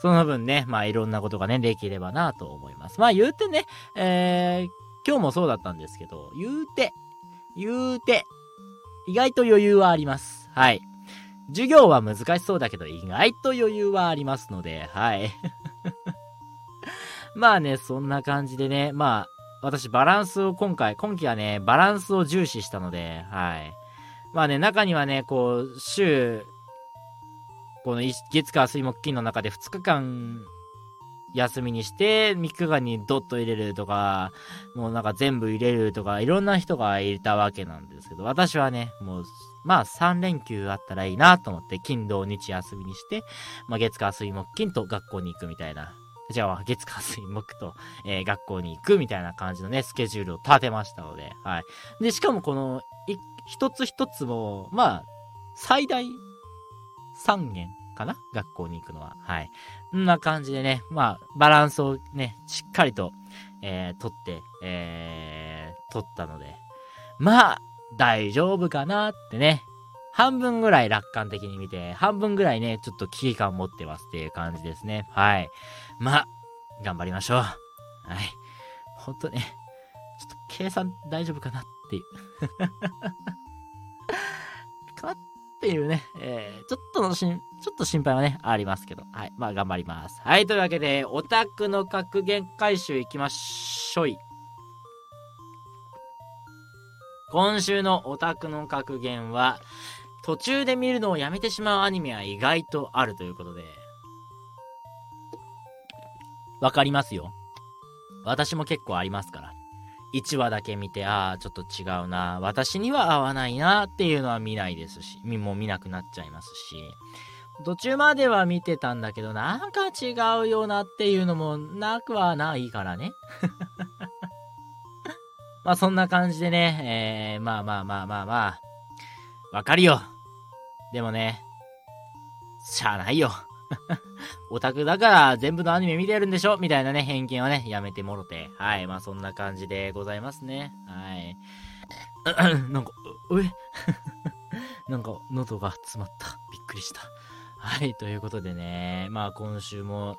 その分ね、まあ、いろんなことがね、できればなと思います。まあ、言うてね、えー、今日もそうだったんですけど、言うて、言うて、意外と余裕はあります。はい。授業は難しそうだけど、意外と余裕はありますので、はい。まあね、そんな感じでね、まあ、私バランスを今回、今期はね、バランスを重視したので、はい。まあね、中にはね、こう、週この月火水木金の中でふつかかん休みにしてみっかかんにドッと入れるとか、もうなんか全部入れるとか、いろんな人がいたわけなんですけど、私はね、もうまあさんれんきゅうあったらいいなと思って金土日休みにして、まあ、月火水木金と学校に行くみたいな、じゃあ月火水木と、えー、学校に行くみたいな感じのねスケジュールを立てましたので、はい。でしかもこの一つ一つもまあ最大さんけんかな、学校に行くのは、はい。こんな感じでね、まあバランスをねしっかりと、えー、取って、えー、取ったので、まあ大丈夫かなってね。半分ぐらい楽観的に見て、半分ぐらいね、ちょっと危機感を持ってますっていう感じですね。はい。まあ、頑張りましょう。はい。ほんとね、ちょっと計算大丈夫かなっていう。かなっていうね、えー、ちょっとのしん、ちょっと心配はね、ありますけど。はい。まあ、頑張ります。はい。というわけで、オタクの格言回収いきましょい。今週のオタクの格言は、途中で見るのをやめてしまうアニメは意外とあるということで、わかりますよ。私も結構ありますから。いちわだけ見て、あーちょっと違うな、私には合わないなっていうのは見ないですし、もう見なくなっちゃいますし、途中までは見てたんだけどなんか違うよなっていうのもなくはないからね。まあそんな感じでね、えー、まあまあまあまあまあわかるよ。でもね、しゃあないよ。オタクだから全部のアニメ見てるんでしょみたいなね、偏見はね、やめてもろて。はい、まあそんな感じでございますね。はい。なんか、うえなんか喉が詰まった。びっくりした。はい、ということでね、まあ今週も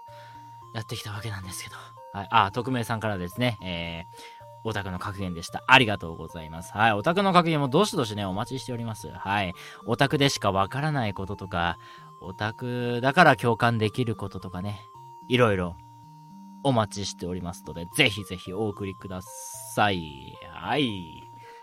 やってきたわけなんですけど。はい、あ、匿名さんからですね、えーオタクの格言でした。ありがとうございます。はい。オタクの格言もどしどしね、お待ちしております。はい。オタクでしかわからないこととか、オタクだから共感できることとかね、いろいろお待ちしておりますので、ぜひぜひお送りください。はい。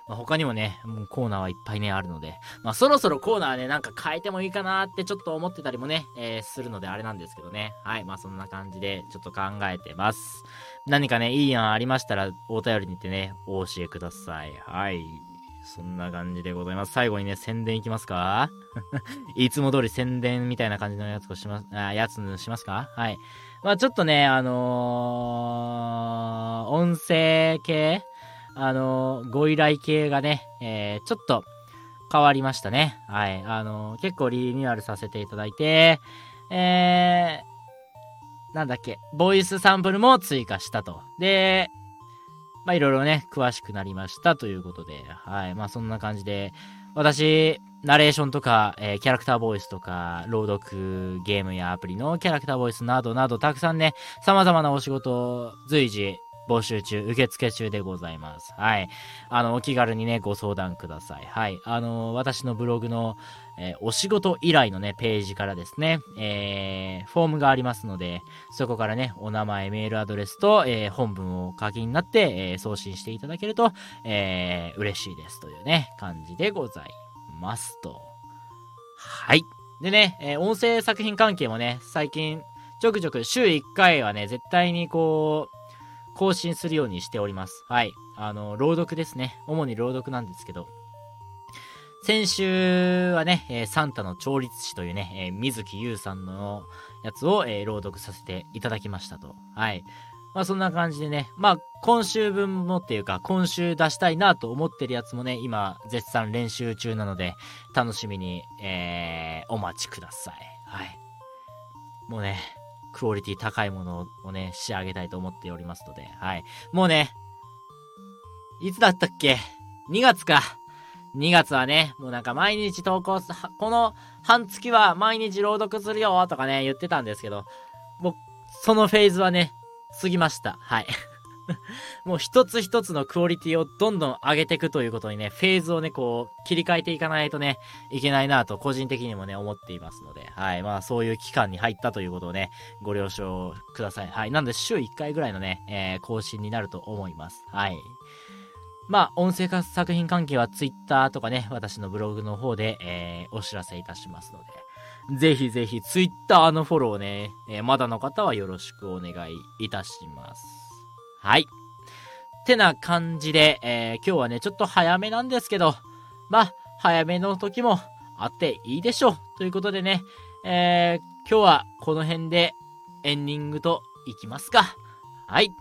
まあ、他にもね、もうコーナーはいっぱいね、あるので、まあそろそろコーナーね、なんか変えてもいいかなってちょっと思ってたりもね、えー、するのであれなんですけどね。はい。まあそんな感じでちょっと考えてます。何かね、いい案ありましたら、お便りにてね、お教えください。はい。そんな感じでございます。最後にね、宣伝いきますか？いつも通り宣伝みたいな感じのやつをします、あ、やつしますか？はい。まあちょっとね、あのー、音声系、あのー、ご依頼系がね、えー、ちょっと変わりましたね。はい。あのー、結構リニューアルさせていただいて、えー、なんだっけ、ボイスサンプルも追加したと。で、まあいろいろね、詳しくなりましたということで、はい。まあそんな感じで、私、ナレーションとか、えー、キャラクターボイスとか、朗読、ゲームやアプリのキャラクターボイスなどなど、たくさんね、様々なお仕事を随時募集中、受付中でございます。はい。あの、お気軽にね、ご相談ください。はい。あの、私のブログの、えー、お仕事依頼のね、ページからですね、えー、フォームがありますので、そこからね、お名前、メールアドレスと、えー、本文を書きになって、えー、送信していただけると、えー、嬉しいですというね、感じでございますと。はい。でね、えー、音声作品関係もね、最近、ちょくちょく週いっかいはね、絶対にこう、更新するようにしております。はい。あの、朗読ですね。主に朗読なんですけど。先週はね、えー、サンタの調律師というね、えー、水木優さんのやつを、えー、朗読させていただきましたと。はい。まあそんな感じでね。まあ今週分もっていうか、今週出したいなと思ってるやつもね、今絶賛練習中なので、楽しみに、えー、お待ちください。はい。もうね、クオリティ高いものをね、仕上げたいと思っておりますので、はい。もうね、いつだったっけ？にがつか。にがつはね、もうなんか毎日投稿す、この半月は毎日朗読するよとかね、言ってたんですけど、もう、そのフェーズはね、過ぎました。はい。もう一つ一つのクオリティをどんどん上げていくということにね、フェーズをね、こう切り替えていかないとね、いけないなと個人的にもね、思っていますので、はい。まあそういう期間に入ったということをね、ご了承ください。はい。なんで週いっかいぐらいのね、えー、更新になると思います。はい。まあ音声化作品関係は Twitter とかね、私のブログの方で、えー、お知らせいたしますので、ぜひぜひツイッターのフォローね、えー、まだの方はよろしくお願いいたします。はい。ってな感じで、えー、今日はねちょっと早めなんですけど、まあ早めの時もあっていいでしょうということでね、えー、今日はこの辺でエンディングといきますか。はい。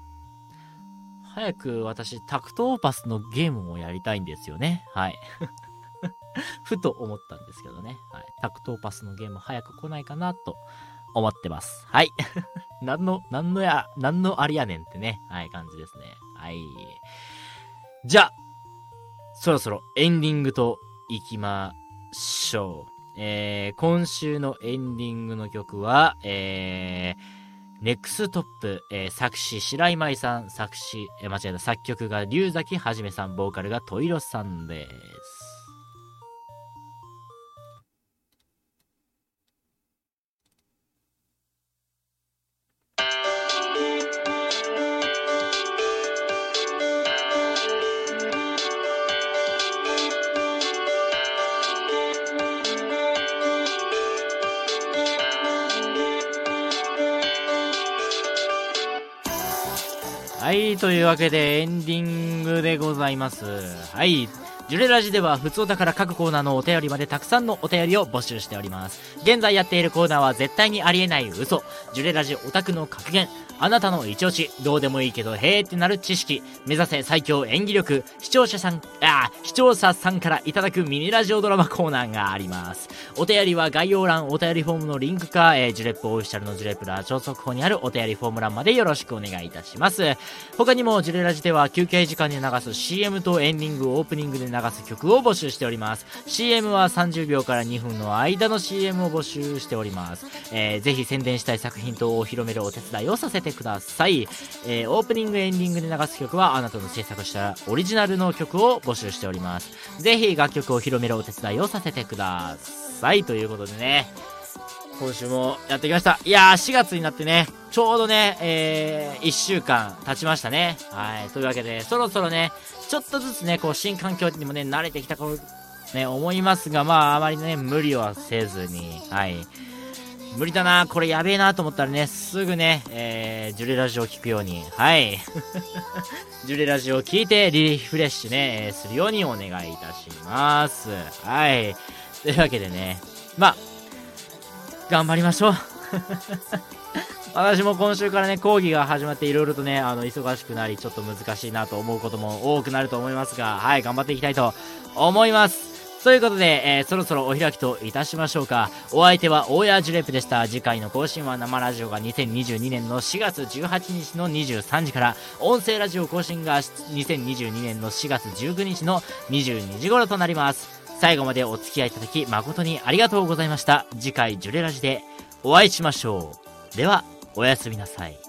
早く私タクトーパスのゲームもやりたいんですよね。はい。ふと思ったんですけどね、はい、タクトーパスのゲーム早く来ないかなと思ってます。はい何の何のや何のありやねんってね、はい感じですね。はい、じゃあそろそろエンディングといきましょう。えー、今週のエンディングの曲は、えー、ネクストップ、えー、作詞白井舞さん、作詞、えー、間違えた作曲が龍崎はじめさん、ボーカルがトイロさんです。はい、というわけでエンディングでございます。はい、ジュレラジではふつおたから各コーナーのお便りまでたくさんのお便りを募集しております。現在やっているコーナーは絶対にありえない嘘、ジュレラジオタクの格言、あなたのイチオシ、どうでもいいけどへーってなる知識、目指せ最強演技力、視聴者さん、あー、視聴者さんからいただくミニラジオドラマコーナーがあります。お便りは概要欄、お便りフォームのリンクか、えー、ジュレップオフィシャルのジュレプラ超速報にあるお便りフォーム欄までよろしくお願いいたします。他にもジュレラジでは休憩時間に流す シーエム とエンディング、オープニングで流す曲を募集しております。シーエム はさんじゅうびょうからにふんの間の シーエム を募集しております。えー、ぜひ宣伝したい作品とお披露目でお手伝いをさせてください。えー、オープニングエンディングで流す曲はあなたの制作したオリジナルの曲を募集しております。ぜひ楽曲を広めるお手伝いをさせてくださいということでね。今週もやってきました。いやー、しがつになってね、ちょうどね、えー、いっしゅうかん経ちましたね。はい。というわけで、そろそろね、ちょっとずつね、こう、新環境にもね、慣れてきた頃、ね、思いますが、まあ、あまりね、無理はせずに、はい。無理だな、これやべえなと思ったらね、すぐね、えー、ジュレラジオを聞くように、はい。ジュレラジオを聞いて、リフレッシュね、するようにお願いいたします。はい。というわけでね、まあ、頑張りましょう私も今週からね講義が始まっていろいろとねあの忙しくなりちょっと難しいなと思うことも多くなると思いますが、はい、頑張っていきたいと思います。ということで、えー、そろそろお開きといたしましょうか。お相手は大谷ジュレップでした。次回の更新は生ラジオがにせんにじゅうにねんのしがつじゅうはちにちのにじゅうさんじから、音声ラジオ更新がにせんにじゅうにねんのしがつじゅうくにちのにじゅうにじ頃となります。最後までお付き合いいただき誠にありがとうございました。次回ジュレラジでお会いしましょう。ではおやすみなさい。